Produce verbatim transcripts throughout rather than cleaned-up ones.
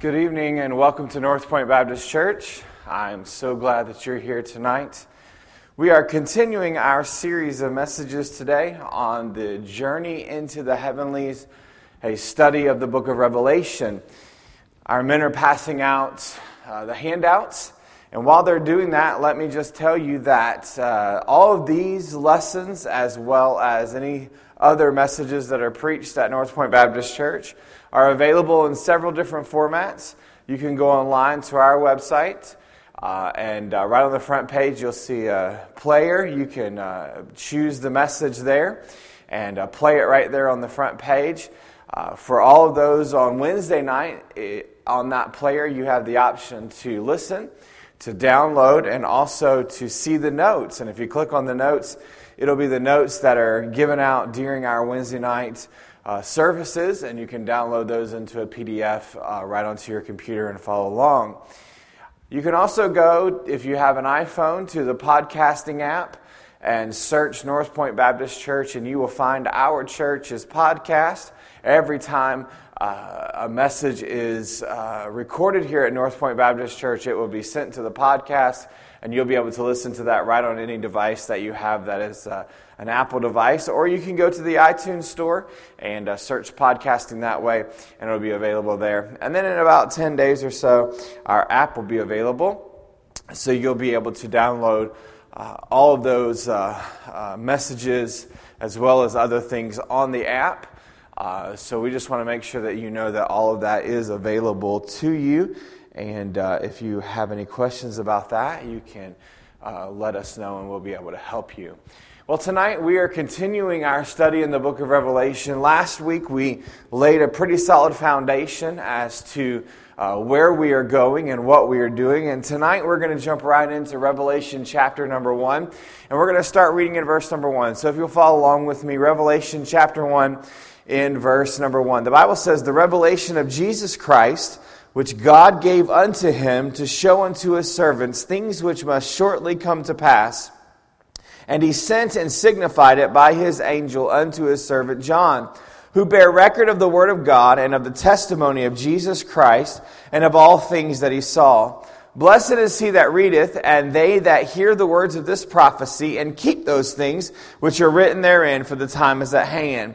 Good evening and welcome to North Point Baptist Church. I'm so glad that you're here tonight. We are continuing our series of messages today on the journey into the heavenlies, a study of the book of Revelation. Our men are passing out uh, the handouts, and while they're doing that, let me just tell you that uh, all of these lessons, as well as any other messages that are preached at North Point Baptist Church, are available in several different formats. You can go online to our website, uh, and uh, right on the front page you'll see a player. You can uh, choose the message there and uh, play it right there on the front page. Uh, for all of those on Wednesday night, it, on that player you have the option to listen, to download, and also to see the notes. And if you click on the notes, it'll be the notes that are given out during our Wednesday night Uh, services, and you can download those into a P D F uh, right onto your computer and follow along. You can also go, if you have an iPhone, to the podcasting app and search North Point Baptist Church, and you will find our church's podcast. Every time uh, a message is uh, recorded here at North Point Baptist Church, it will be sent to the podcast, and you'll be able to listen to that right on any device that you have that is uh, an Apple device. Or you can go to the iTunes store and uh, search podcasting that way, and it'll be available there. And then in about ten days or so, our app will be available. So you'll be able to download uh, all of those uh, uh, messages as well as other things on the app. Uh, so we just want to make sure that you know that all of that is available to you. And uh, if you have any questions about that, you can uh, let us know and we'll be able to help you. Well, tonight we are continuing our study in the book of Revelation. Last week we laid a pretty solid foundation as to uh, where we are going and what we are doing. And tonight we're going to jump right into Revelation chapter number one. And we're going to start reading in verse number one. So if you'll follow along with me, Revelation chapter one in verse number one. The Bible says, "The revelation of Jesus Christ, which God gave unto him to show unto his servants things which must shortly come to pass. And he sent and signified it by his angel unto his servant John, who bare record of the word of God and of the testimony of Jesus Christ and of all things that he saw. Blessed is he that readeth, and they that hear the words of this prophecy, and keep those things which are written therein, for the time is at hand.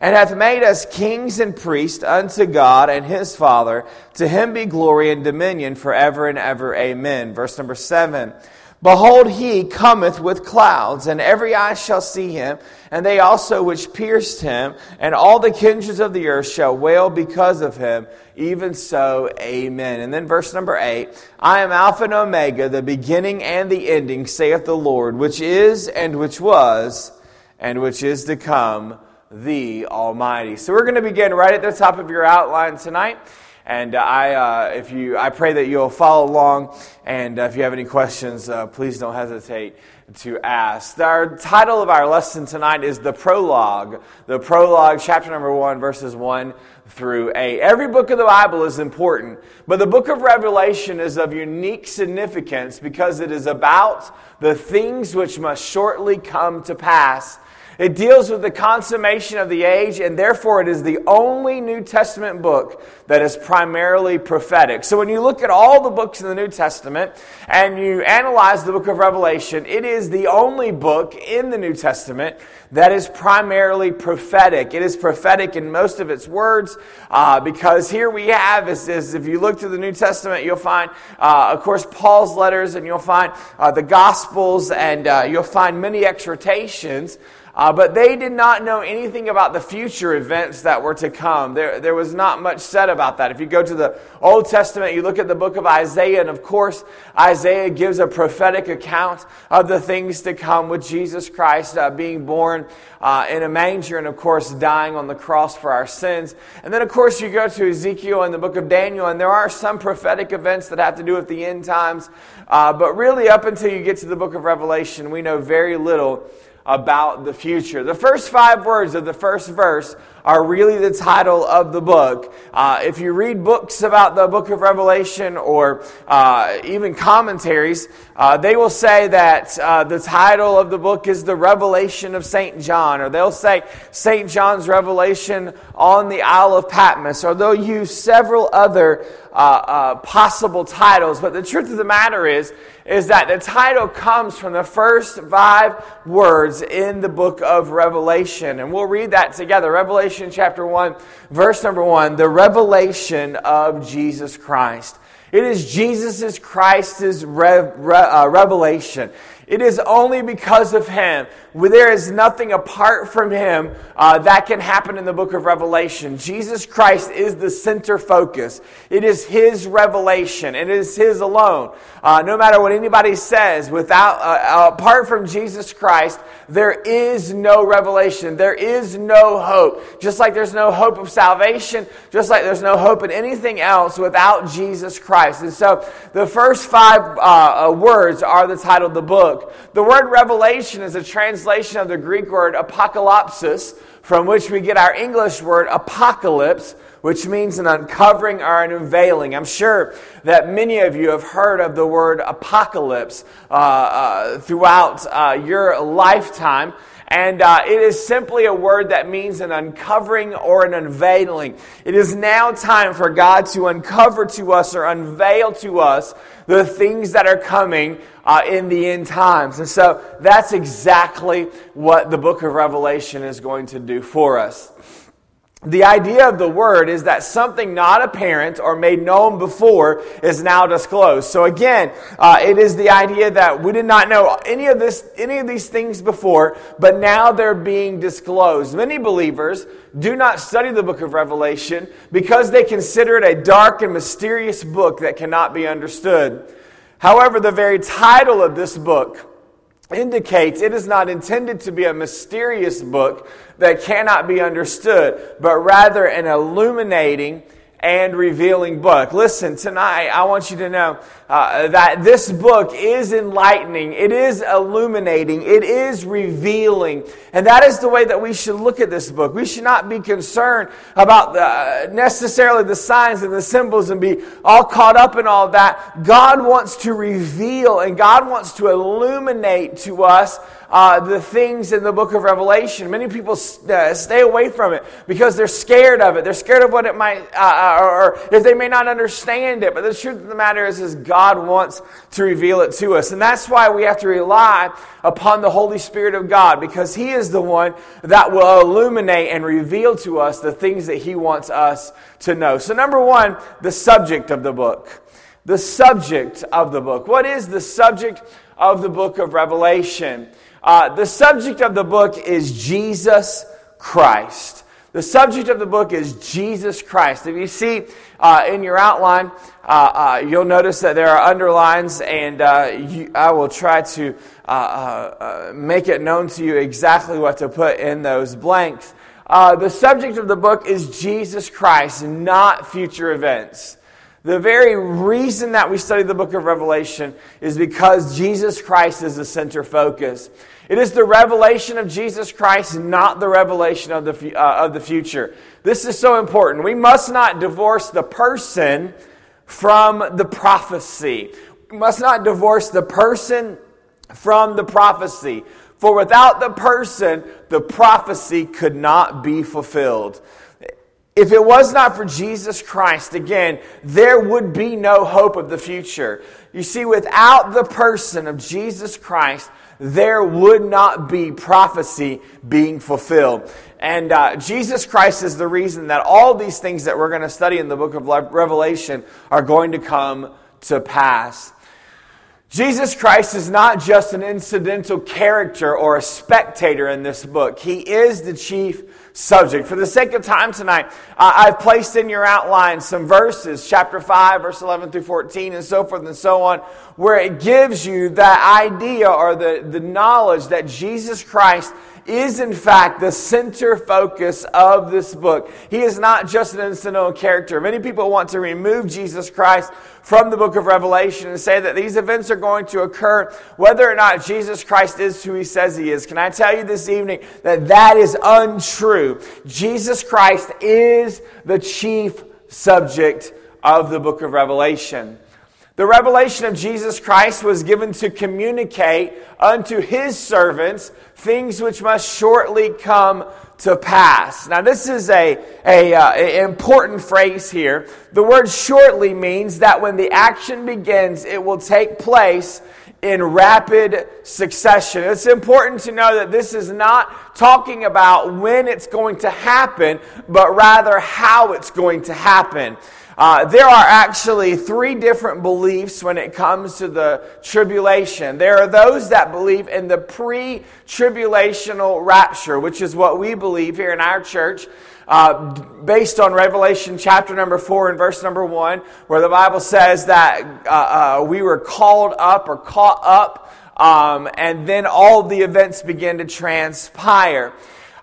and hath made us kings and priests unto God and his Father. To him be glory and dominion forever and ever. Amen." Verse number seven. "Behold, he cometh with clouds, and every eye shall see him, and they also which pierced him, and all the kindreds of the earth shall wail because of him. Even so, amen." And then verse number eight, "I am Alpha and Omega, the beginning and the ending, saith the Lord, which is, and which was, and which is to come, the Almighty." So we're going to begin right at the top of your outline tonight, and I, uh, if you, I pray that you'll follow along. And if you have any questions, uh, please don't hesitate to ask. Our title of our lesson tonight is the prologue. The prologue, chapter number one, verses one through eight. Every book of the Bible is important, but the book of Revelation is of unique significance because it is about the things which must shortly come to pass. It deals with the consummation of the age, and therefore it is the only New Testament book that is primarily prophetic. So when you look at all the books in the New Testament and you analyze the book of Revelation, it is the only book in the New Testament that is primarily prophetic. It is prophetic in most of its words uh, because here we have, is, is if you look through the New Testament, you'll find, uh, of course, Paul's letters, and you'll find uh, the Gospels, and uh, you'll find many exhortations Uh, but they did not know anything about the future events that were to come. There, there was not much said about that. If you go to the Old Testament, you look at the book of Isaiah, and of course, Isaiah gives a prophetic account of the things to come with Jesus Christ uh, being born uh, in a manger and, of course, dying on the cross for our sins. And then, of course, you go to Ezekiel and the book of Daniel, and there are some prophetic events that have to do with the end times. Uh, but really, up until you get to the book of Revelation, we know very little about the future. The first five words of the first verse are really the title of the book. Uh, if you read books about the book of Revelation or uh, even commentaries, uh, they will say that uh, the title of the book is the Revelation of Saint John, or they'll say Saint John's Revelation on the Isle of Patmos, or they'll use several other uh, uh, possible titles. But the truth of the matter is, is that the title comes from the first five words in the book of Revelation. And we'll read that together. Revelation chapter one, verse number one, the revelation of Jesus Christ. It is Jesus Christ's re- re- uh, revelation. It is only because of Him. There is nothing apart from Him uh, that can happen in the book of Revelation. Jesus Christ is the center focus. It is His revelation. It is His alone. Uh, no matter what anybody says, without uh, apart from Jesus Christ, there is no revelation. There is no hope. Just like there's no hope of salvation, just like there's no hope in anything else without Jesus Christ. And so the first five uh, words are the title of the book. The word revelation is a translation of the Greek word apokalopsis, from which we get our English word apocalypse, which means an uncovering or an unveiling. I'm sure that many of you have heard of the word apocalypse uh, uh, throughout uh, your lifetime. And uh, it is simply a word that means an uncovering or an unveiling. It is now time for God to uncover to us or unveil to us the things that are coming uh, in the end times. And so that's exactly what the book of Revelation is going to do for us. The idea of the word is that something not apparent or made known before is now disclosed. So again, uh, it is the idea that we did not know any of this, any of these things before, but now they're being disclosed. Many believers do not study the book of Revelation because they consider it a dark and mysterious book that cannot be understood. However, the very title of this book indicates it is not intended to be a mysterious book that cannot be understood, but rather an illuminating and revealing book. Listen, tonight I want you to know uh, that this book is enlightening, it is illuminating, it is revealing. And that is the way that we should look at this book. We should not be concerned about the, necessarily the signs and the symbols and be all caught up in all that. God wants to reveal and God wants to illuminate to us Uh, the things in the book of Revelation. Many people uh, stay away from it because they're scared of it. They're scared of what it might, uh, or, or if they may not understand it. But the truth of the matter is, is God wants to reveal it to us. And that's why we have to rely upon the Holy Spirit of God, because He is the one that will illuminate and reveal to us the things that He wants us to know. So number one, the subject of the book. The subject of the book. What is the subject of the book of Revelation? Uh, the subject of the book is Jesus Christ. The subject of the book is Jesus Christ. If you see uh, in your outline, uh, uh, you'll notice that there are underlines, and uh, you, I will try to uh, uh, make it known to you exactly what to put in those blanks. Uh, the subject of the book is Jesus Christ, not future events. The very reason that we study the book of Revelation is because Jesus Christ is the center focus. It is the revelation of Jesus Christ, not the revelation of the uh, of the future. This is so important. We must not divorce the person from the prophecy. We must not divorce the person from the prophecy. For without the person, the prophecy could not be fulfilled. If it was not for Jesus Christ, again, there would be no hope of the future. You see, without the person of Jesus Christ, there would not be prophecy being fulfilled. And uh, Jesus Christ is the reason that all these things that we're going to study in the book of Revelation are going to come to pass. Jesus Christ is not just an incidental character or a spectator in this book. He is the chief subject. For the sake of time tonight, uh, I've placed in your outline some verses, chapter five, verse eleven through fourteen, and so forth and so on, where it gives you that idea or the, the knowledge that Jesus Christ is in fact the center focus of this book. He is not just an incidental character. Many people want to remove Jesus Christ from the book of Revelation and say that these events are going to occur whether or not Jesus Christ is who he says he is. Can I tell you this evening that that is untrue? Jesus Christ is the chief subject of the book of Revelation. The revelation of Jesus Christ was given to communicate unto his servants things which must shortly come to pass. Now, this is a, a uh, important phrase here. The word shortly means that when the action begins, it will take place in rapid succession. It's important to know that this is not talking about when it's going to happen, but rather how it's going to happen. Uh, there are actually three different beliefs when it comes to the tribulation. There are those that believe in the pre-tribulational rapture, which is what we believe here in our church, uh, based on Revelation chapter number four and verse number one, where the Bible says that uh, uh, we were called up or caught up, um, and then all the events begin to transpire.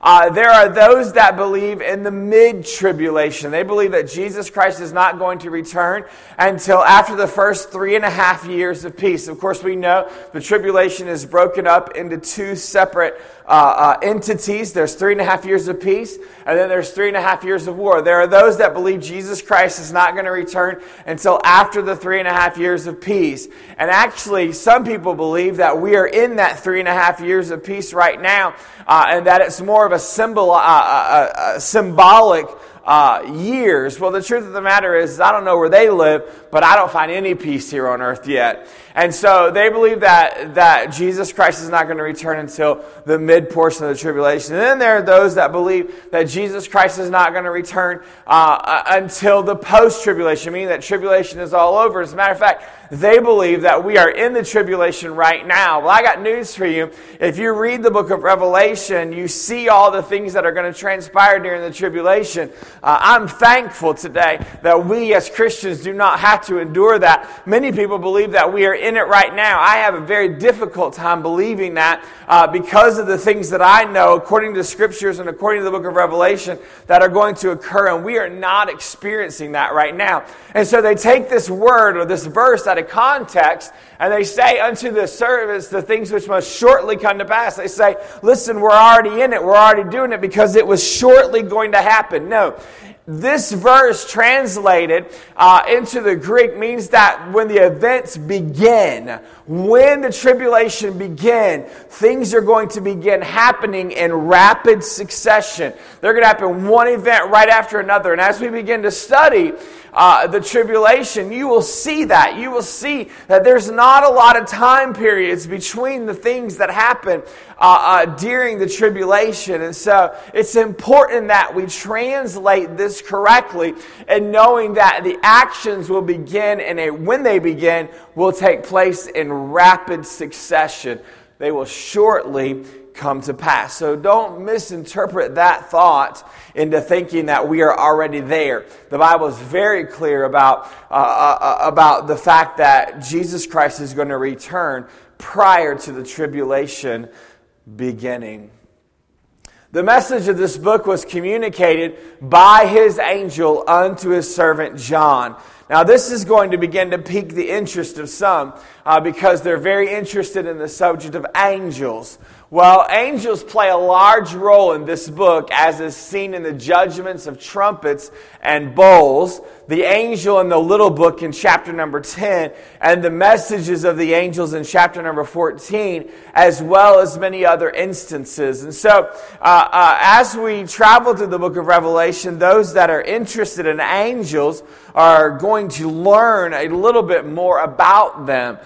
Uh, there are those that believe in the mid-tribulation. They believe that Jesus Christ is not going to return until after the first three and a half years of peace. Of course, we know the tribulation is broken up into two separate Uh, uh, entities. There's three and a half years of peace, and then there's three and a half years of war. There are those that believe Jesus Christ is not going to return until after the three and a half years of peace. And actually, some people believe that we are in that three and a half years of peace right now, uh, and that it's more of a symbol, uh, uh, uh, symbolic Uh, years. Well, the truth of the matter is, I don't know where they live, but I don't find any peace here on earth yet. And so they believe that that Jesus Christ is not going to return until the mid portion of the tribulation. And then there are those that believe that Jesus Christ is not going to return uh, until the post-tribulation, meaning that tribulation is all over. As a matter of fact, they believe that we are in the tribulation right now. Well, I got news for you. If you read the book of Revelation, you see all the things that are going to transpire during the tribulation. Uh, I'm thankful today that we as Christians do not have to endure that. Many people believe that we are in it right now. I have a very difficult time believing that uh, because of the things that I know, according to the Scriptures and according to the book of Revelation, that are going to occur, and we are not experiencing that right now. And so they take this word or this verse out of context, and they say unto the servants the things which must shortly come to pass. They say, listen, we're already in it. We're already doing it because it was shortly going to happen. No. This verse translated uh, into the Greek means that when the events begin, when the tribulation begin, things are going to begin happening in rapid succession. They're going to happen one event right after another. And as we begin to study uh, the tribulation, you will see that. You will see that there's not a lot of time periods between the things that happen Uh, uh, during the tribulation. And so it's important that we translate this correctly and knowing that the actions will begin and a, when they begin will take place in rapid succession. They will shortly come to pass. So don't misinterpret that thought into thinking that we are already there. The Bible is very clear about, uh, uh, about the fact that Jesus Christ is going to return prior to the tribulation beginning. The message of this book was communicated by his angel unto his servant John. Now, this is going to begin to pique the interest of some uh, because they're very interested in the subject of angels. Well, angels play a large role in this book, as is seen in the judgments of trumpets and bowls, the angel in the little book in chapter number ten, and the messages of the angels in chapter number fourteen, as well as many other instances. And so, uh, uh, as we travel through the book of Revelation, those that are interested in angels are going to learn a little bit more about them.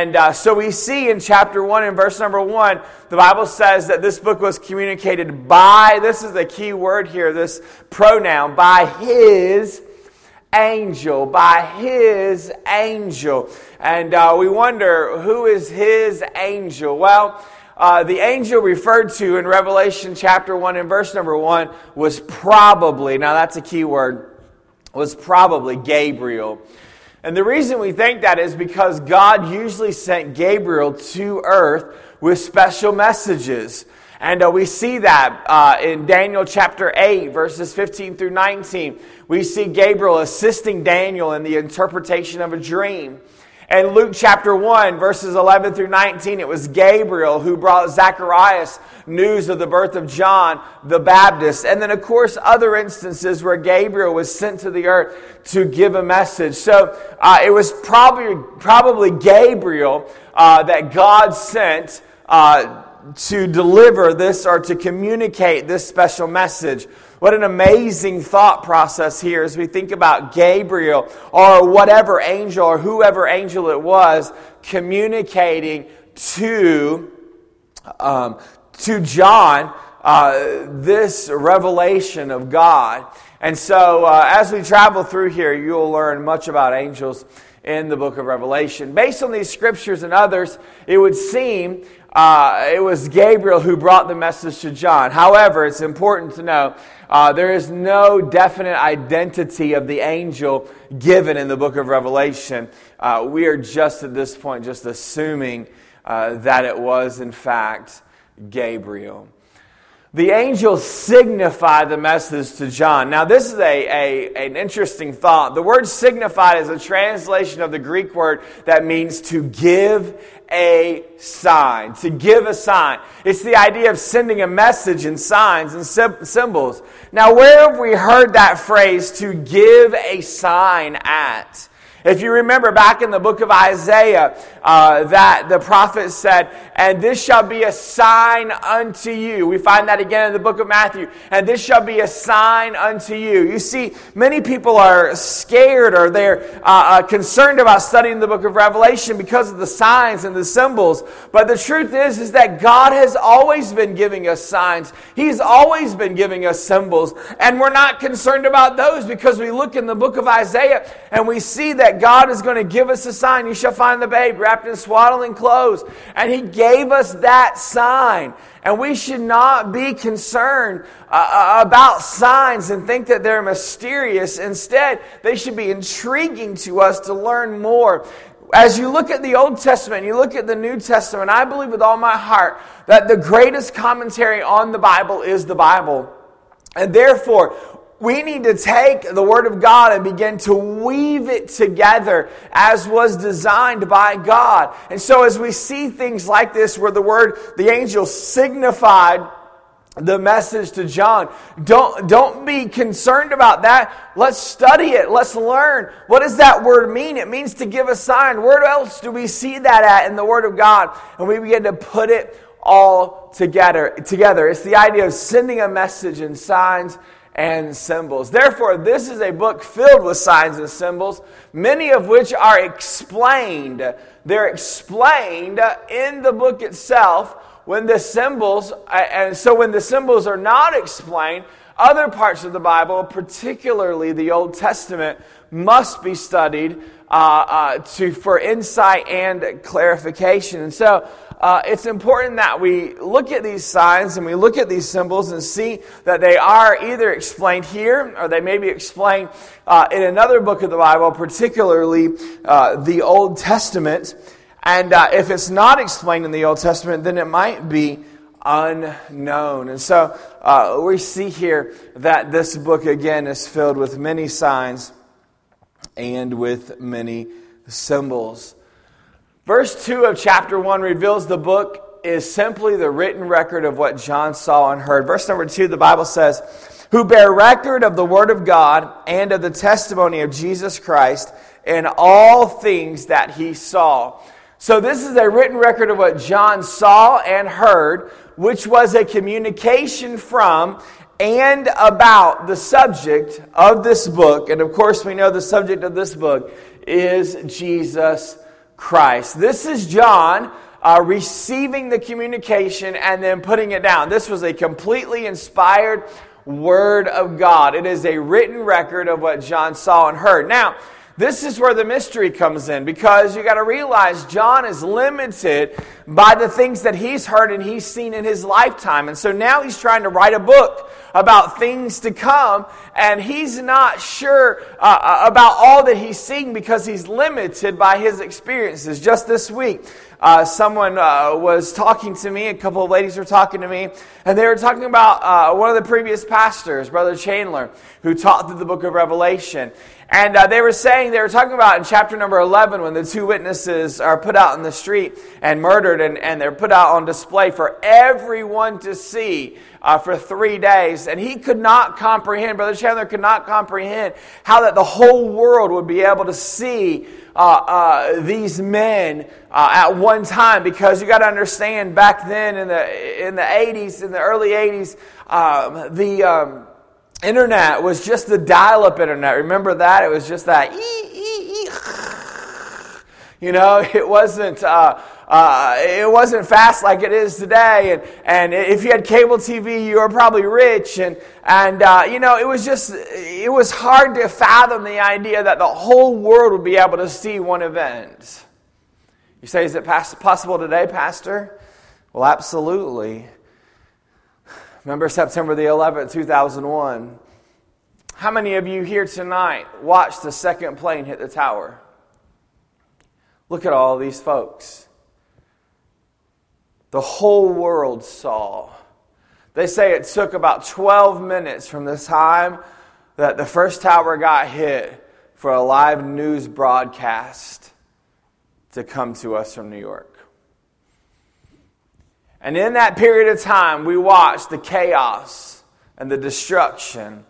And uh, so we see in chapter one and verse number one, the Bible says that this book was communicated by, this is the key word here, this pronoun, by his angel, by his angel. And uh, we wonder, who is his angel? Well, uh, the angel referred to in Revelation chapter one and verse number one was probably, now that's a key word, was probably Gabriel. And the reason we think that is because God usually sent Gabriel to earth with special messages. And uh, we see that uh, in Daniel chapter eight, verses fifteen through nineteen. We see Gabriel assisting Daniel in the interpretation of a dream. And Luke chapter one, verses eleven through nineteen, it was Gabriel who brought Zacharias news of the birth of John the Baptist. And then, of course, other instances where Gabriel was sent to the earth to give a message. So uh, it was probably, probably Gabriel uh, that God sent uh, to deliver this or to communicate this special message. What an amazing thought process here as we think about Gabriel or whatever angel or whoever angel it was communicating to, um, to John uh, this revelation of God. And so uh, as we travel through here, you'll learn much about angels in the book of Revelation. Based on these scriptures and others, it would seem Uh, it was Gabriel who brought the message to John. However, it's important to know uh, there is no definite identity of the angel given in the book of Revelation. Uh, we are just at this point just assuming uh, that it was in fact Gabriel. The angel signified the message to John. Now this is a, a an interesting thought. The word signified is a translation of the Greek word that means to give a sign. To give a sign. It's the idea of sending a message in signs and sim- symbols. Now where have we heard that phrase, to give a sign at? If you remember back in the book of Isaiah, uh, that the prophet said, and this shall be a sign unto you. We find that again in the book of Matthew. And this shall be a sign unto you. You see, many people are scared or they're uh, uh, concerned about studying the book of Revelation because of the signs and the symbols. But the truth is, is that God has always been giving us signs. He's always been giving us symbols. And we're not concerned about those because we look in the book of Isaiah and we see that God is going to give us a sign. You shall find the babe wrapped in swaddling clothes. And he gave us that sign. And we should not be concerned uh, about signs and think that they're mysterious. Instead, they should be intriguing to us to learn more. As you look at the Old Testament, you look at the New Testament, I believe with all my heart that the greatest commentary on the Bible is the Bible. And therefore, we need to take the Word of God and begin to weave it together as was designed by God. And so as we see things like this where the word, the angel signified the message to John, don't, don't be concerned about that. Let's study it. Let's learn. What does that word mean? It means to give a sign. Where else do we see that at in the Word of God? And we begin to put it all together. together. It's the idea of sending a message in signs and symbols. Therefore, this is a book filled with signs and symbols, many of which are explained. They're explained in the book itself when the symbols, and so when the symbols are not explained, other parts of the Bible, particularly the Old Testament, must be studied uh, uh, to for insight and clarification. And so Uh, it's important that we look at these signs and we look at these symbols and see that they are either explained here or they may be explained uh, in another book of the Bible, particularly uh, the Old Testament. And uh, if it's not explained in the Old Testament, then it might be unknown. And so uh, we see here that this book, again, is filled with many signs and with many symbols. Verse two of chapter one reveals the book is simply the written record of what John saw and heard. Verse number two, the Bible says, who bear record of the word of God and of the testimony of Jesus Christ in all things that he saw. So this is a written record of what John saw and heard, which was a communication from and about the subject of this book. And of course, we know the subject of this book is Jesus Christ. Christ. This is John uh, receiving the communication and then putting it down. This was a completely inspired Word of God. It is a written record of what John saw and heard. Now, this is where the mystery comes in, because you got to realize John is limited by the things that he's heard and he's seen in his lifetime. And so now he's trying to write a book about things to come, and he's not sure uh, about all that he's seeing because he's limited by his experiences. Just this week, uh, someone uh, was talking to me, a couple of ladies were talking to me, and they were talking about uh, one of the previous pastors, Brother Chandler, who taught through the book of Revelation. And uh, they were saying, they were talking about in chapter number eleven when the two witnesses are put out in the street and murdered, and, and they're put out on display for everyone to see uh, for three days. And he could not comprehend, Brother Chandler could not comprehend how that the whole world would be able to see uh, uh, these men uh, at one time. Because you got to understand, back then in the in the eighties, in the early eighties, um, the... Um, Internet was just the dial-up internet. Remember that? It was just that, ee, ee, ee. You know, it wasn't uh, uh, it wasn't fast like it is today. And and if you had cable T V, you were probably rich. And and uh, you know, it was just it was hard to fathom the idea that the whole world would be able to see one event. You say, is it possible today, Pastor? Well, absolutely. Remember September the eleventh, two thousand one. How many of you here tonight watched the second plane hit the tower? Look at all these folks. The whole world saw. They say it took about twelve minutes from the time that the first tower got hit for a live news broadcast to come to us from New York. And in that period of time, we watched the chaos and the destruction.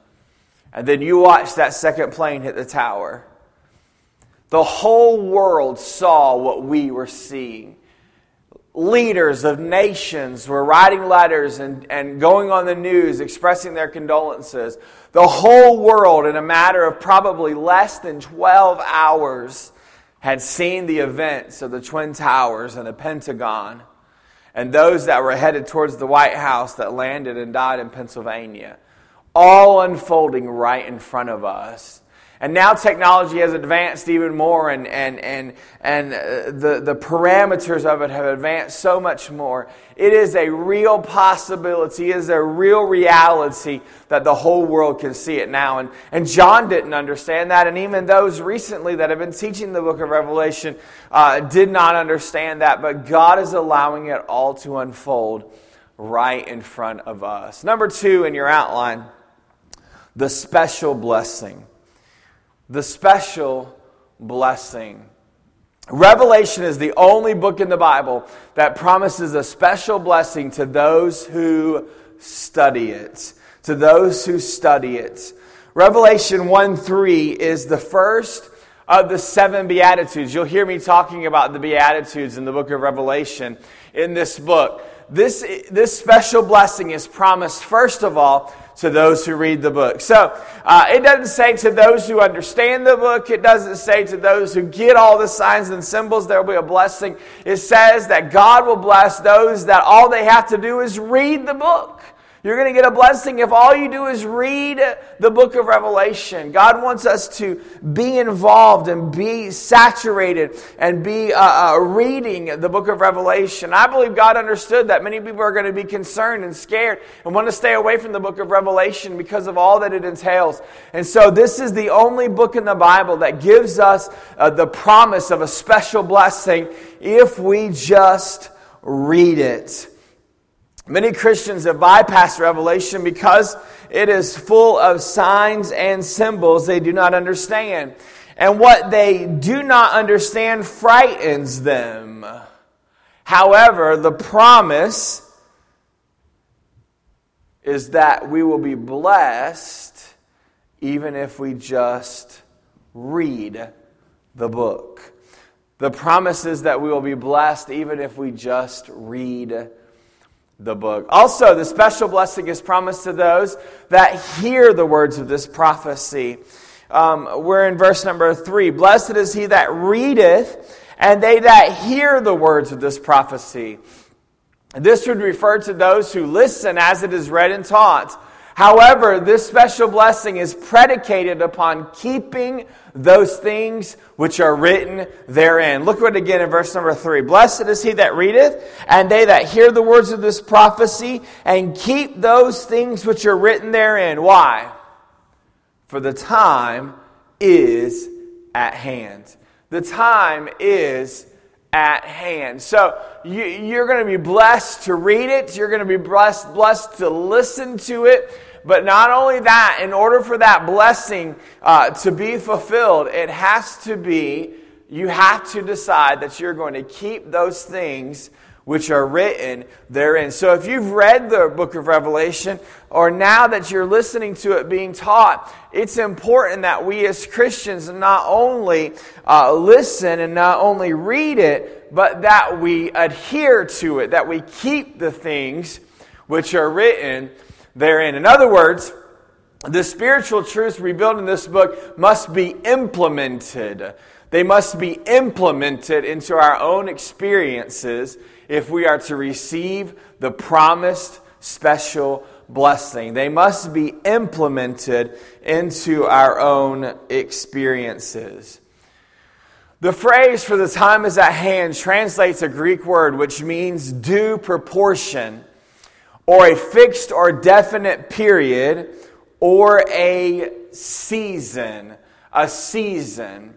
And then you watched that second plane hit the tower. The whole world saw what we were seeing. Leaders of nations were writing letters and, and going on the news, expressing their condolences. The whole world, in a matter of probably less than twelve hours, had seen the events of the Twin Towers and the Pentagon, and those that were headed towards the White House that landed and died in Pennsylvania, all unfolding right in front of us. And now technology has advanced even more, and and and and the, the parameters of it have advanced so much more. It is a real possibility, it is a real reality that the whole world can see it now. And, and John didn't understand that, and even those recently that have been teaching the book of Revelation uh, did not understand that, but God is allowing it all to unfold right in front of us. Number two in your outline, the special blessing. The special blessing. Revelation is the only book in the Bible that promises a special blessing to those who study it. To those who study it. Revelation one three is the first of the seven Beatitudes. You'll hear me talking about the Beatitudes in the book of Revelation in this book. This, this special blessing is promised, first of all, to those who read the book. So, uh, it doesn't say to those who understand the book. It doesn't say to those who get all the signs and symbols there will be a blessing. It says that God will bless those that all they have to do is read the book. You're going to get a blessing if all you do is read the book of Revelation. God wants us to be involved and be saturated and be uh, uh, reading the book of Revelation. I believe God understood that many people are going to be concerned and scared and want to stay away from the book of Revelation because of all that it entails. And so this is the only book in the Bible that gives us uh, the promise of a special blessing if we just read it. Many Christians have bypassed Revelation because it is full of signs and symbols they do not understand. And what they do not understand frightens them. However, the promise is that we will be blessed even if we just read the book. The promise is that we will be blessed even if we just read the book. Also, the special blessing is promised to those that hear the words of this prophecy. Um, we're in verse number three. Blessed is he that readeth, and they that hear the words of this prophecy. This would refer to those who listen as it is read and taught, However, this special blessing is predicated upon keeping those things which are written therein. Look at it again in verse number three. Blessed is he that readeth, and they that hear the words of this prophecy, and keep those things which are written therein. Why? For the time is at hand. The time is at hand. So you, you're going to be blessed to read it. You're going to be blessed, blessed to listen to it. But not only that, in order for that blessing uh, to be fulfilled, it has to be, you have to decide that you're going to keep those things which are written therein. So if you've read the book of Revelation, or now that you're listening to it being taught, it's important that we as Christians not only uh, listen and not only read it, but that we adhere to it, that we keep the things which are written therein. In other words, the spiritual truths revealed in this book must be implemented. They must be implemented into our own experiences if we are to receive the promised special blessing. They must be implemented into our own experiences. The phrase "for the time is at hand" translates a Greek word which means due proportion, or a fixed or definite period, or a season. A season.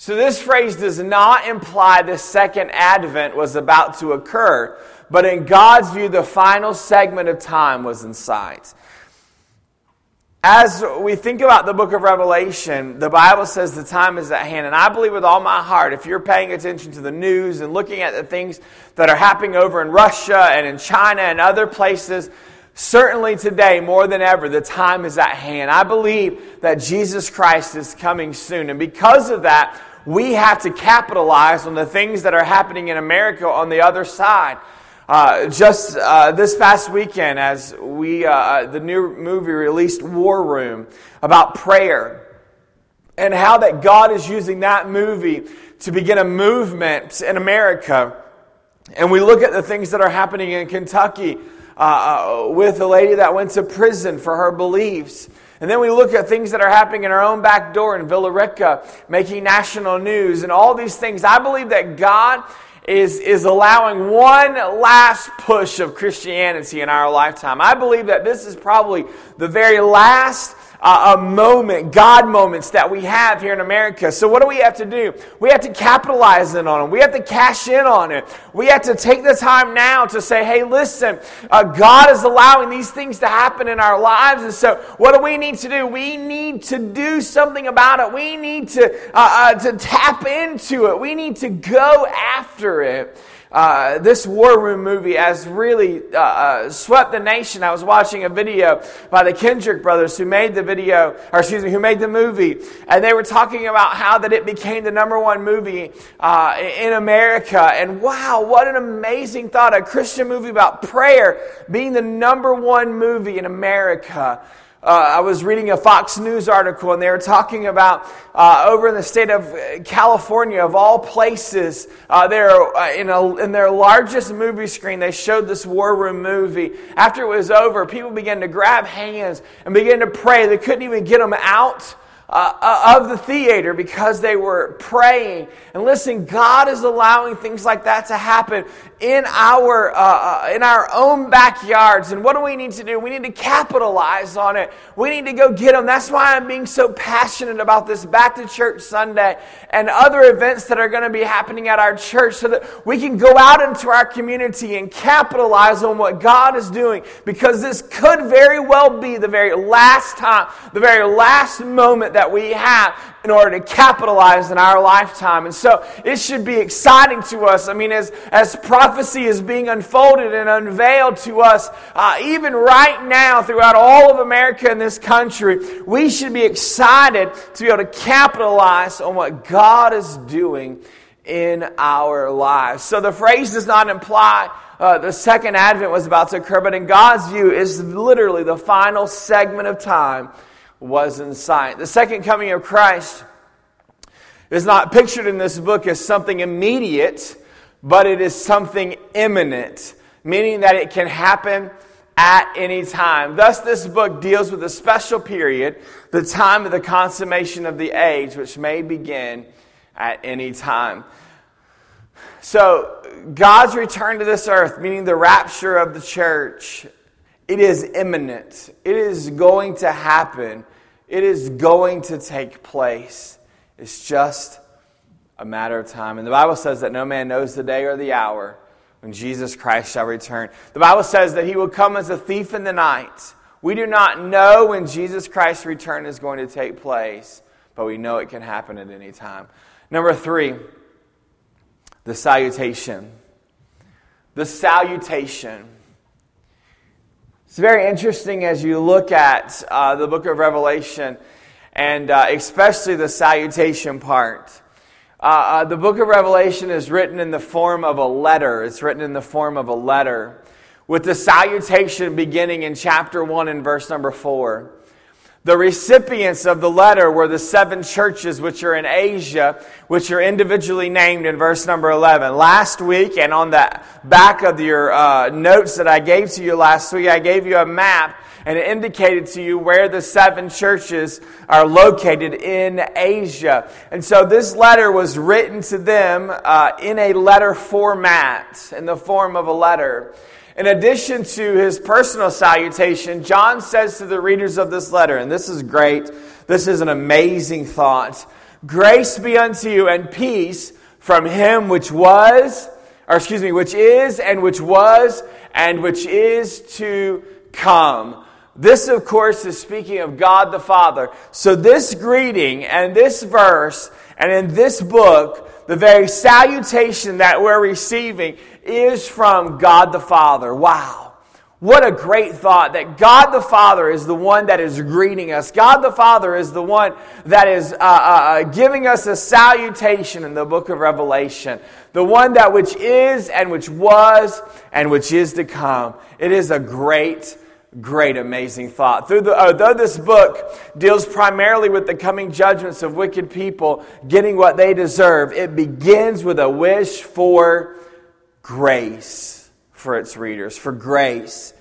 So this phrase does not imply the second advent was about to occur, but in God's view, the final segment of time was in sight. As we think about the book of Revelation, the Bible says the time is at hand. And I believe with all my heart, if you're paying attention to the news and looking at the things that are happening over in Russia and in China and other places, certainly today, more than ever, the time is at hand. I believe that Jesus Christ is coming soon. And because of that, we have to capitalize on the things that are happening in America on the other side. Uh, just uh, this past weekend, as we uh, the new movie released, War Room, about prayer, and how that God is using that movie to begin a movement in America. And we look at the things that are happening in Kentucky, Uh, with a lady that went to prison for her beliefs. And then we look at things that are happening in our own back door in Villa Rica, making national news and all these things. I believe that God is, is allowing one last push of Christianity in our lifetime. I believe that this is probably the very last Uh, a moment, God moments that we have here in America. So what do we have to do? We have to capitalize in on it. We have to cash in on it. We have to take the time now to say, hey, listen, uh, God is allowing these things to happen in our lives. And so what do we need to do? We need to do something about it. We need to, uh, uh, to tap into it. We need to go after it. Uh, this War Room movie has really uh, uh, swept the nation. I was watching a video by the Kendrick Brothers who made the video, or excuse me, who made the movie, and they were talking about how that it became the number one movie uh, in America. And wow, what an amazing thought! A Christian movie about prayer being the number one movie in America. Uh, I was reading a Fox News article, and they were talking about uh, over in the state of California, of all places, uh, there uh, in, a, in their largest movie screen, they showed this War Room movie. After it was over, people began to grab hands and began to pray. They couldn't even get them out Uh, of the theater because they were praying. And listen, God is allowing things like that to happen in our uh, in our own backyards. And what do we need to do? We need to capitalize on it. We need to go get them. That's why I'm being so passionate about this Back to Church Sunday and other events that are going to be happening at our church, so that we can go out into our community and capitalize on what God is doing, because this could very well be the very last time, the very last moment that that we have in order to capitalize in our lifetime. And so it should be exciting to us. I mean, as, as prophecy is being unfolded and unveiled to us, uh, even right now throughout all of America and this country, we should be excited to be able to capitalize on what God is doing in our lives. So the phrase does not imply uh, the second advent was about to occur, but in God's view, it's literally the final segment of time was in sight. The second coming of Christ is not pictured in this book as something immediate, but it is something imminent, meaning that it can happen at any time. Thus, this book deals with a special period, the time of the consummation of the age, which may begin at any time. So, God's return to this earth, meaning the rapture of the church, it is imminent. It is going to happen. It is going to take place. It's just a matter of time. And the Bible says that no man knows the day or the hour when Jesus Christ shall return. The Bible says that he will come as a thief in the night. We do not know when Jesus Christ's return is going to take place, but we know it can happen at any time. Number three, the salutation. The salutation. It's very interesting as you look at uh, the book of Revelation, and uh, especially the salutation part. Uh, uh, the book of Revelation is written in the form of a letter. It's written in the form of a letter, with the salutation beginning in chapter one and verse number four. The recipients of the letter were the seven churches which are in Asia, which are individually named in verse number eleven. Last week, and on the back of your uh, notes that I gave to you last week, I gave you a map, and it indicated to you where the seven churches are located in Asia. And so this letter was written to them uh, in a letter format, in the form of a letter. In addition to his personal salutation, John says to the readers of this letter, and this is great, this is an amazing thought, grace be unto you and peace from him which was, or excuse me, which is and which was and which is to come. This, of course, is speaking of God the Father. So this greeting and this verse and in this book, the very salutation that we're receiving is from God the Father. Wow. What a great thought that God the Father is the one that is greeting us. God the Father is the one that is uh, uh, giving us a salutation in the book of Revelation. The one that which is and which was and which is to come. It is a great Great, amazing thought. Through the, although this book deals primarily with the coming judgments of wicked people getting what they deserve, it begins with a wish for grace for its readers, for grace.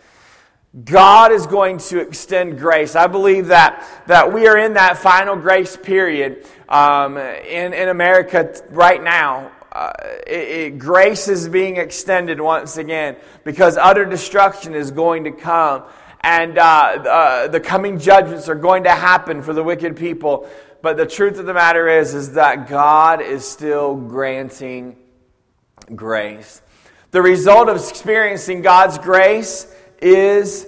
God is going to extend grace. I believe that, that we are in that final grace period um, in, in America right now. Uh, it, it, grace is being extended once again because utter destruction is going to come, and uh, uh, the coming judgments are going to happen for the wicked people. But the truth of the matter is, is that God is still granting grace. The result of experiencing God's grace is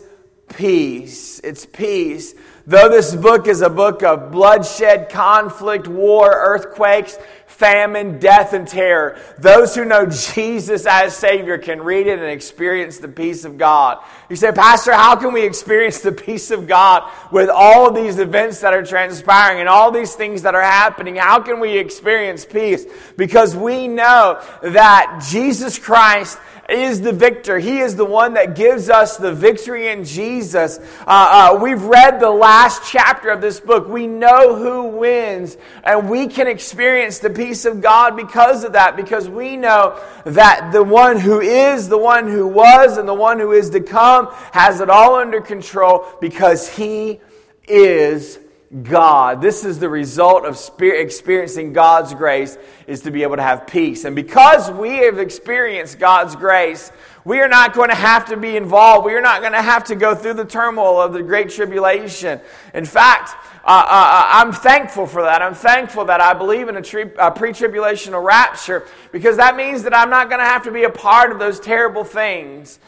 peace. It's peace. Though this book is a book of bloodshed, conflict, war, earthquakes, famine, death, and terror, those who know Jesus as Savior can read it and experience the peace of God. You say, Pastor, how can we experience the peace of God with all these events that are transpiring and all these things that are happening? How can we experience peace? Because we know that Jesus Christ is the victor. He is the one that gives us the victory in Jesus. Uh, uh, we've read the last chapter of this book. We know who wins, and we can experience the peace of God because of that, because we know that the one who is, the one who was, and the one who is to come has it all under control because he is God. This is the result of experiencing God's grace, is to be able to have peace. And because we have experienced God's grace, we are not going to have to be involved. We are not going to have to go through the turmoil of the Great Tribulation. In fact, uh, uh, I'm thankful for that. I'm thankful that I believe in a, tri- a pre-tribulational rapture, because that means that I'm not going to have to be a part of those terrible things.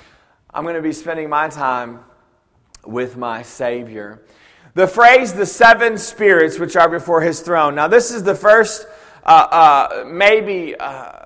I'm going to be spending my time with my Savior. The phrase, the seven spirits which are before his throne. Now, this is the first, uh, uh, maybe... Uh,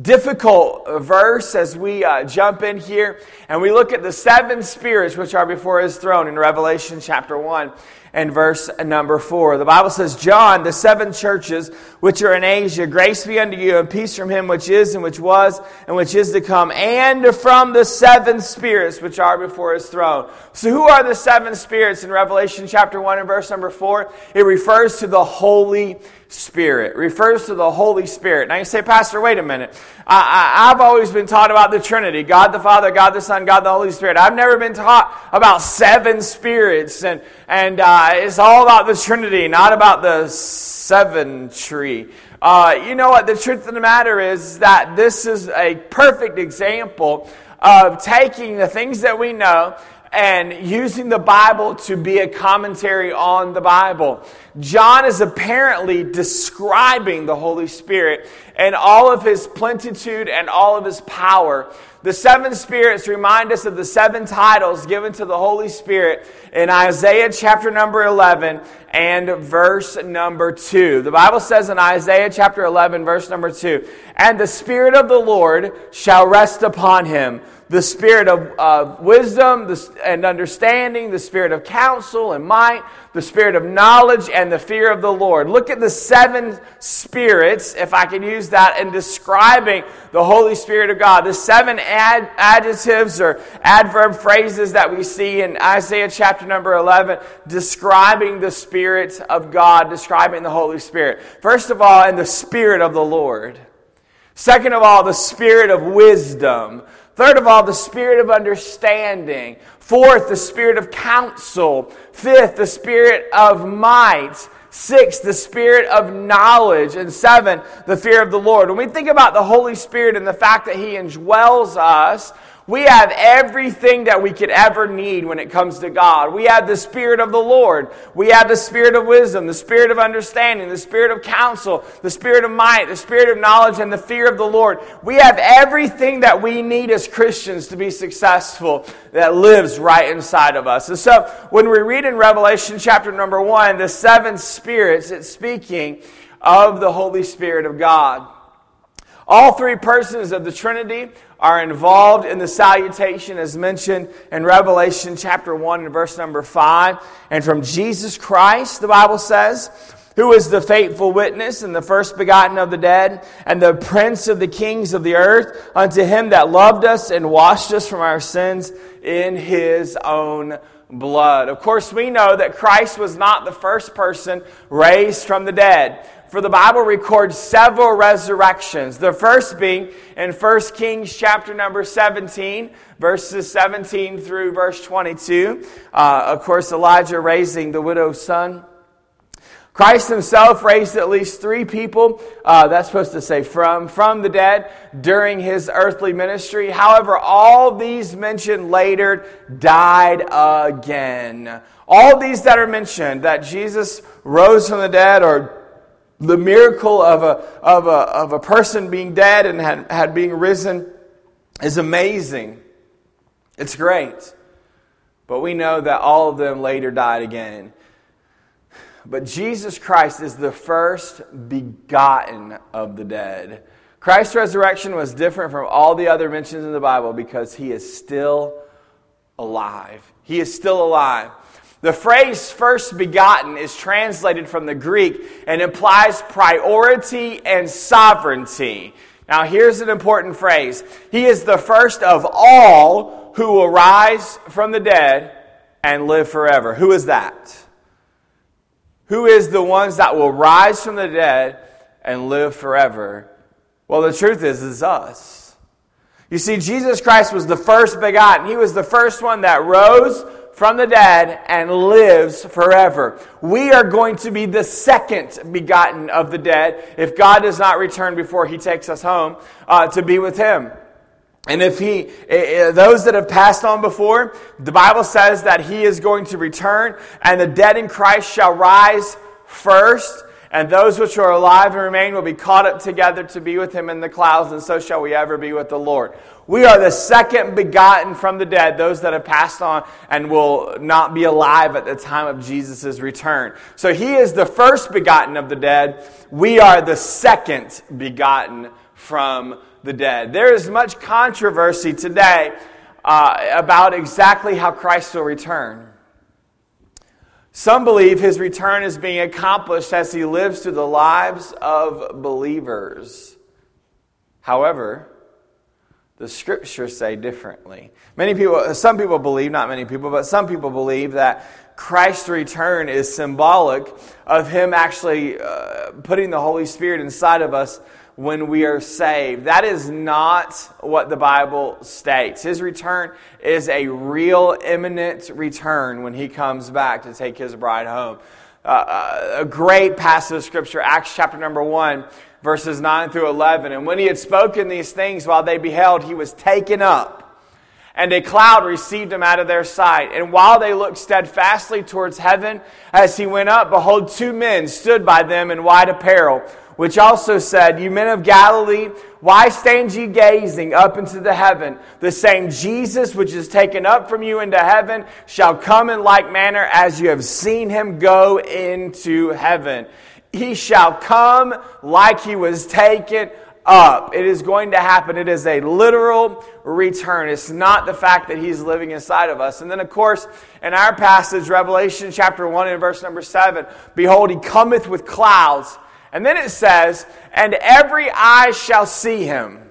difficult verse as we uh, jump in here and we look at the seven spirits which are before his throne in Revelation chapter one and verse number four. The Bible says, John, the seven churches which are in Asia, grace be unto you and peace from him which is and which was and which is to come, and from the seven spirits which are before his throne. So who are the seven spirits in Revelation chapter one and verse number four? It refers to the Holy Spirit. Refers to the Holy Spirit. Now you say, Pastor, wait a minute. I, I, I've always been taught about the Trinity. God the Father, God the Son, God the Holy Spirit. I've never been taught about seven spirits. And, and uh, it's all about the Trinity, not about the seven tree. Uh, you know what? The truth of the matter is that this is a perfect example of taking the things that we know and using the Bible to be a commentary on the Bible. John is apparently describing the Holy Spirit and all of his plenitude and all of his power. The seven spirits remind us of the seven titles given to the Holy Spirit in Isaiah chapter number eleven and verse number two. The Bible says in Isaiah chapter eleven, verse number two, "And the Spirit of the Lord shall rest upon him, the Spirit of uh, wisdom and understanding, the Spirit of counsel and might, the Spirit of knowledge and the fear of the Lord." Look at the seven spirits, if I can use that, in describing the Holy Spirit of God. The seven ad- adjectives or adverb phrases that we see in Isaiah chapter number eleven describing the Spirit of God, describing the Holy Spirit. First of all, in the Spirit of the Lord. Second of all, the Spirit of wisdom. Third of all, the Spirit of understanding. Fourth, the Spirit of counsel. Fifth, the Spirit of might. Six, the Spirit of knowledge. And seven, the fear of the Lord. When we think about the Holy Spirit and the fact that He indwells us, we have everything that we could ever need when it comes to God. We have the Spirit of the Lord. We have the Spirit of wisdom, the Spirit of understanding, the Spirit of counsel, the Spirit of might, the Spirit of knowledge, and the fear of the Lord. We have everything that we need as Christians to be successful that lives right inside of us. And so when we read in Revelation chapter number one, the seven spirits, it's speaking of the Holy Spirit of God. All three persons of the Trinity are involved in the salutation as mentioned in Revelation chapter one and verse number five. And from Jesus Christ, the Bible says, who is the faithful witness and the first begotten of the dead and the prince of the kings of the earth, unto him that loved us and washed us from our sins in his own blood. Of course, we know that Christ was not the first person raised from the dead. For the Bible records several resurrections. The first being in First Kings chapter number seventeen, verses seventeen through verse twenty-two. Uh, of course, Elijah raising the widow's son. Christ himself raised at least three people, uh, that's supposed to say from, from the dead during his earthly ministry. However, all these mentioned later died again. All these that are mentioned, that Jesus rose from the dead, or the miracle of a of a of a person being dead and had, had being risen, is amazing. It's great. But we know that all of them later died again. But Jesus Christ is the first begotten of the dead. Christ's resurrection was different from all the other mentions in the Bible because he is still alive. He is still alive. The phrase first begotten is translated from the Greek and implies priority and sovereignty. Now here's an important phrase. He is the first of all who will rise from the dead and live forever. Who is that? Who is the ones that will rise from the dead and live forever? Well, the truth is, it's us. You see, Jesus Christ was the first begotten. He was the first one that rose from the dead and lives forever. We are going to be the second begotten of the dead if God does not return before he takes us home uh, to be with him. And if he, uh, those that have passed on before, the Bible says that he is going to return, and the dead in Christ shall rise first, and those which are alive and remain will be caught up together to be with him in the clouds, and so shall we ever be with the Lord. We are the second begotten from the dead, those that have passed on and will not be alive at the time of Jesus' return. So he is the first begotten of the dead. We are the second begotten from the dead. There is much controversy today uh, about exactly how Christ will return. Some believe his return is being accomplished as he lives through the lives of believers. However, the scriptures say differently. Many people, some people believe, not many people, but some people believe that Christ's return is symbolic of him actually uh, putting the Holy Spirit inside of us when we are saved. That is not what the Bible states. His return is a real, imminent return when he comes back to take his bride home. Uh, a great passage of Scripture, Acts chapter number one, verses nine through eleven. And when he had spoken these things while they beheld, he was taken up, and a cloud received him out of their sight. And while they looked steadfastly towards heaven, as he went up, behold, two men stood by them in white apparel, which also said, "You men of Galilee, why stand ye gazing up into the heaven? The same Jesus which is taken up from you into heaven shall come in like manner as you have seen him go into heaven. He shall come like he was taken up." It is going to happen. It is a literal return. It's not the fact that he's living inside of us. And then, of course, in our passage, Revelation chapter one and verse number seven, "Behold, he cometh with clouds." And then it says, "And every eye shall see him,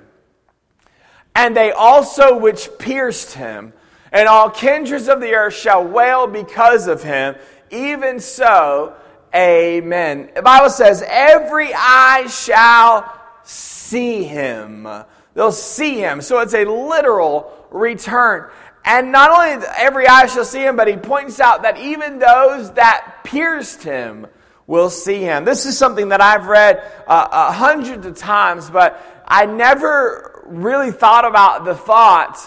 and they also which pierced him, and all kindreds of the earth shall wail because of him. Even so, amen." The Bible says, every eye shall see him. They'll see him. So it's a literal return. And not only every eye shall see him, but he points out that even those that pierced him will see him. This is something that I've read uh, uh, hundreds of times, but I never really thought about the thought,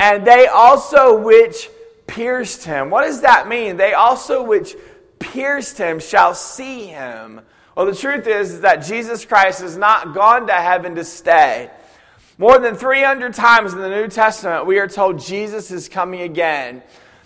"and they also which pierced him." What does that mean? They also which pierced him shall see him. Well, the truth is, is that Jesus Christ has not gone to heaven to stay. More than three hundred times in the New Testament, we are told Jesus is coming again.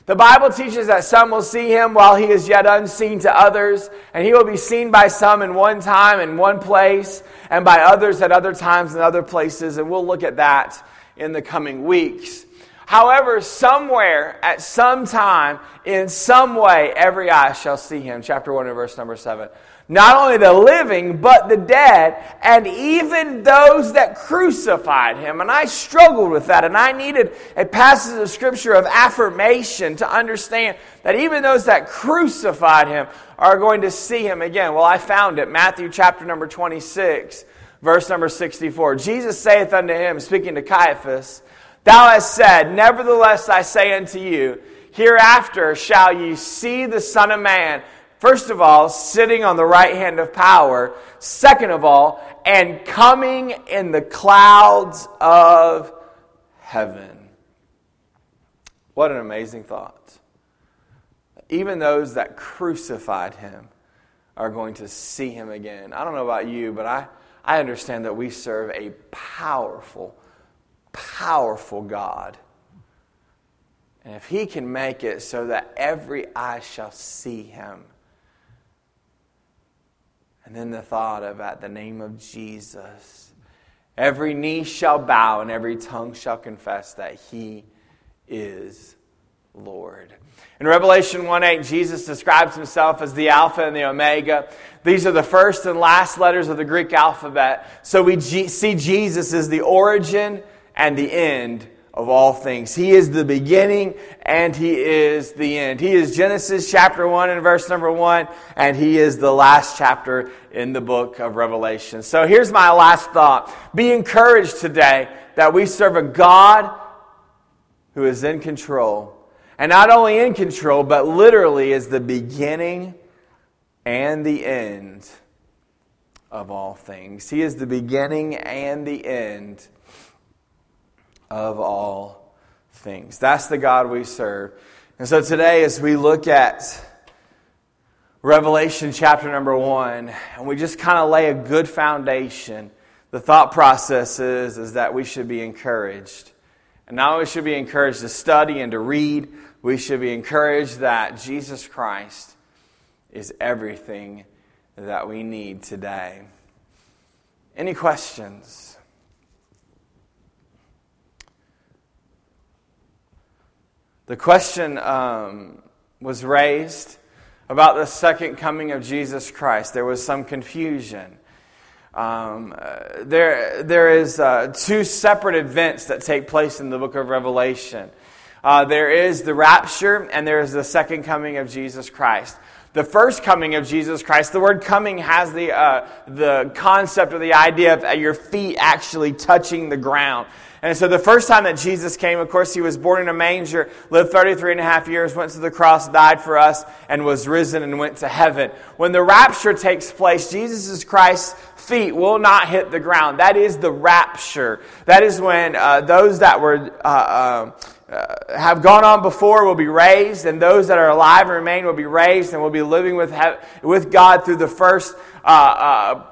The Bible teaches that some will see him while he is yet unseen to others, and he will be seen by some in one time in one place, and by others at other times in other places, and we'll look at that in the coming weeks. However, somewhere, at some time, in some way, every eye shall see him. Chapter one and verse number seven. "Not only the living, but the dead, and even those that crucified him." And I struggled with that, and I needed a passage of Scripture of affirmation to understand that even those that crucified him are going to see him again. Well, I found it. Matthew chapter number twenty-six, verse number sixty-four. "Jesus saith unto him," speaking to Caiaphas, "Thou hast said, Nevertheless I say unto you, hereafter shall ye see the Son of Man, first of all, sitting on the right hand of power. Second of all, and coming in the clouds of heaven." What an amazing thought. Even those that crucified him are going to see him again. I don't know about you, but I, I understand that we serve a powerful, powerful God. And if he can make it so that every eye shall see him, and then the thought of, at the name of Jesus, every knee shall bow and every tongue shall confess that he is Lord. In Revelation one eight, Jesus describes himself as the Alpha and the Omega. These are the first and last letters of the Greek alphabet. So we G- see Jesus as the origin and the end of all things. He is the beginning and he is the end. He is Genesis chapter one and verse number one, and he is the last chapter in the book of Revelation. So here's my last thought. Be encouraged today that we serve a God who is in control. And not only in control, but literally is the beginning and the end of all things. He is the beginning and the end of all things. That's the God we serve. And so today, as we look at Revelation chapter number one, and we just kind of lay a good foundation, the thought process is, is that we should be encouraged. And not only should we be encouraged to study and to read, we should be encouraged that Jesus Christ is everything that we need today. Any questions? The question um, was raised about the second coming of Jesus Christ. There was some confusion. Um, there, there is uh, two separate events that take place in the book of Revelation. Uh, there is the rapture, and there is the second coming of Jesus Christ. The first coming of Jesus Christ, the word coming has the uh, the concept or the idea of your feet actually touching the ground. And so the first time that Jesus came, of course, he was born in a manger, lived thirty-three and a half years, went to the cross, died for us, and was risen and went to heaven. When the rapture takes place, Jesus Christ's feet will not hit the ground. That is the rapture. That is when uh, those that were uh, uh, have gone on before will be raised, and those that are alive and remain will be raised and will be living with he- with God through the first Uh,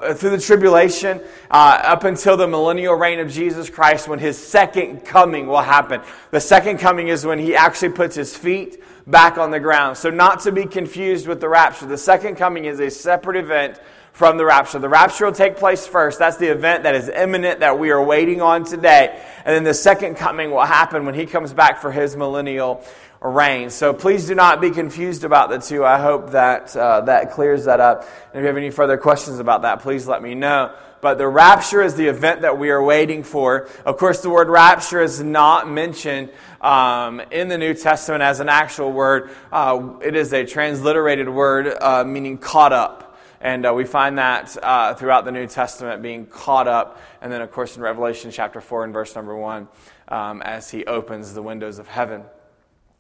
uh, through the tribulation uh, up until the millennial reign of Jesus Christ, when his second coming will happen. The second coming is when he actually puts his feet back on the ground. So not to be confused with the rapture. The second coming is a separate event from the rapture. The rapture will take place first. That's the event that is imminent that we are waiting on today. And then the second coming will happen when he comes back for his millennial reign. So please do not be confused about the two. I hope that uh, that clears that up. And if you have any further questions about that, please let me know. But the rapture is the event that we are waiting for. Of course, the word rapture is not mentioned um, in the New Testament as an actual word. Uh, it is a transliterated word uh, meaning caught up. And uh, we find that uh, throughout the New Testament being caught up. And then, of course, in Revelation chapter four and verse number one, um, as he opens the windows of heaven.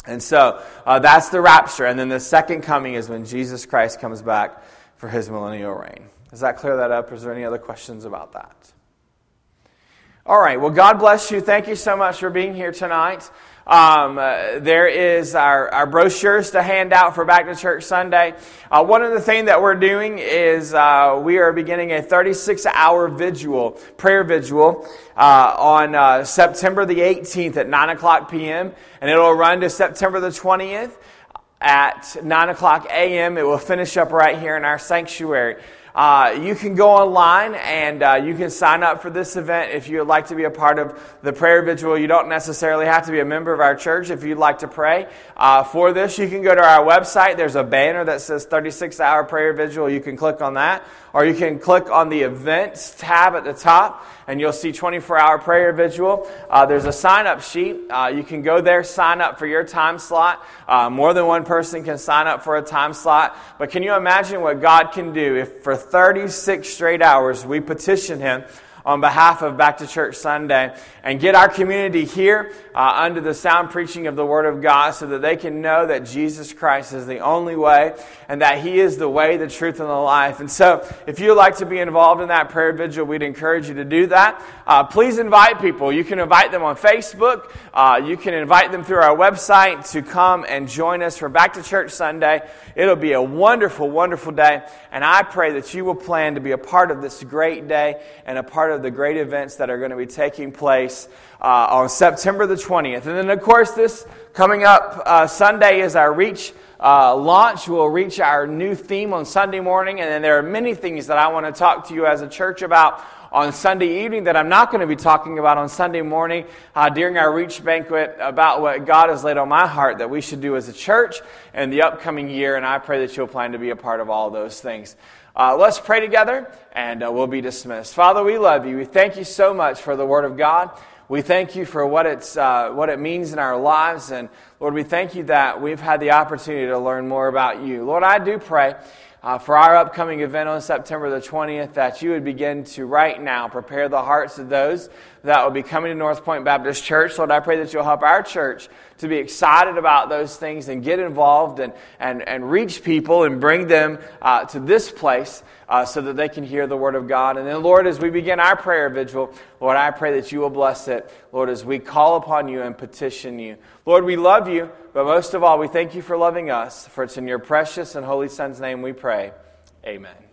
And so uh, that's the rapture. And then the second coming is when Jesus Christ comes back for his millennial reign. Does that clear that up? Is there any other questions about that? All right. Well, God bless you. Thank you so much for being here tonight. Um, uh, there is our, our brochures to hand out for Back to Church Sunday. Uh, one of the things that we're doing is uh, we are beginning a thirty-six hour vigil, prayer vigil, uh, on uh, September the eighteenth at nine o'clock p.m. And it'll run to September the twentieth at nine o'clock a.m. It will finish up right here in our sanctuary. Uh, you can go online and uh, you can sign up for this event if you would like to be a part of the prayer vigil. You don't necessarily have to be a member of our church if you'd like to pray. Uh, for this, you can go to our website. There's a banner that says thirty-six hour prayer vigil. You can click on that, or you can click on the events tab at the top and you'll see twenty-four hour prayer vigil. Uh, there's a sign-up sheet. Uh, you can go there, sign up for your time slot. Uh, more than one person can sign up for a time slot. But can you imagine what God can do if for thirty-six straight hours we petition him on behalf of Back to Church Sunday and get our community here uh, under the sound preaching of the Word of God, so that they can know that Jesus Christ is the only way and that he is the way, the truth, and the life. And so if you'd like to be involved in that prayer vigil, we'd encourage you to do that. Uh, please invite people. You can invite them on Facebook. Uh, you can invite them through our website to come and join us for Back to Church Sunday. It'll be a wonderful, wonderful day. And I pray that you will plan to be a part of this great day and a part of the great events that are going to be taking place uh, on September the twentieth. And then, of course, this coming up uh, Sunday is our REACH uh, launch. We'll reach our new theme on Sunday morning. And then there are many things that I want to talk to you as a church about on Sunday evening that I'm not going to be talking about on Sunday morning uh, during our REACH banquet, about what God has laid on my heart that we should do as a church in the upcoming year. And I pray that you'll plan to be a part of all those things. Uh, let's pray together, and uh, we'll be dismissed. Father, we love you. We thank you so much for the Word of God. We thank you for what it's uh, what it means in our lives. And Lord, we thank you that we've had the opportunity to learn more about you. Lord, I do pray uh, for our upcoming event on September the twentieth, that you would begin to right now prepare the hearts of those that will be coming to North Point Baptist Church. Lord, I pray that you'll help our church to be excited about those things and get involved and and, and reach people and bring them uh, to this place uh, so that they can hear the Word of God. And then, Lord, as we begin our prayer vigil, Lord, I pray that you will bless it, Lord, as we call upon you and petition you. Lord, we love you, but most of all, we thank you for loving us. For it's in your precious and holy Son's name we pray. Amen.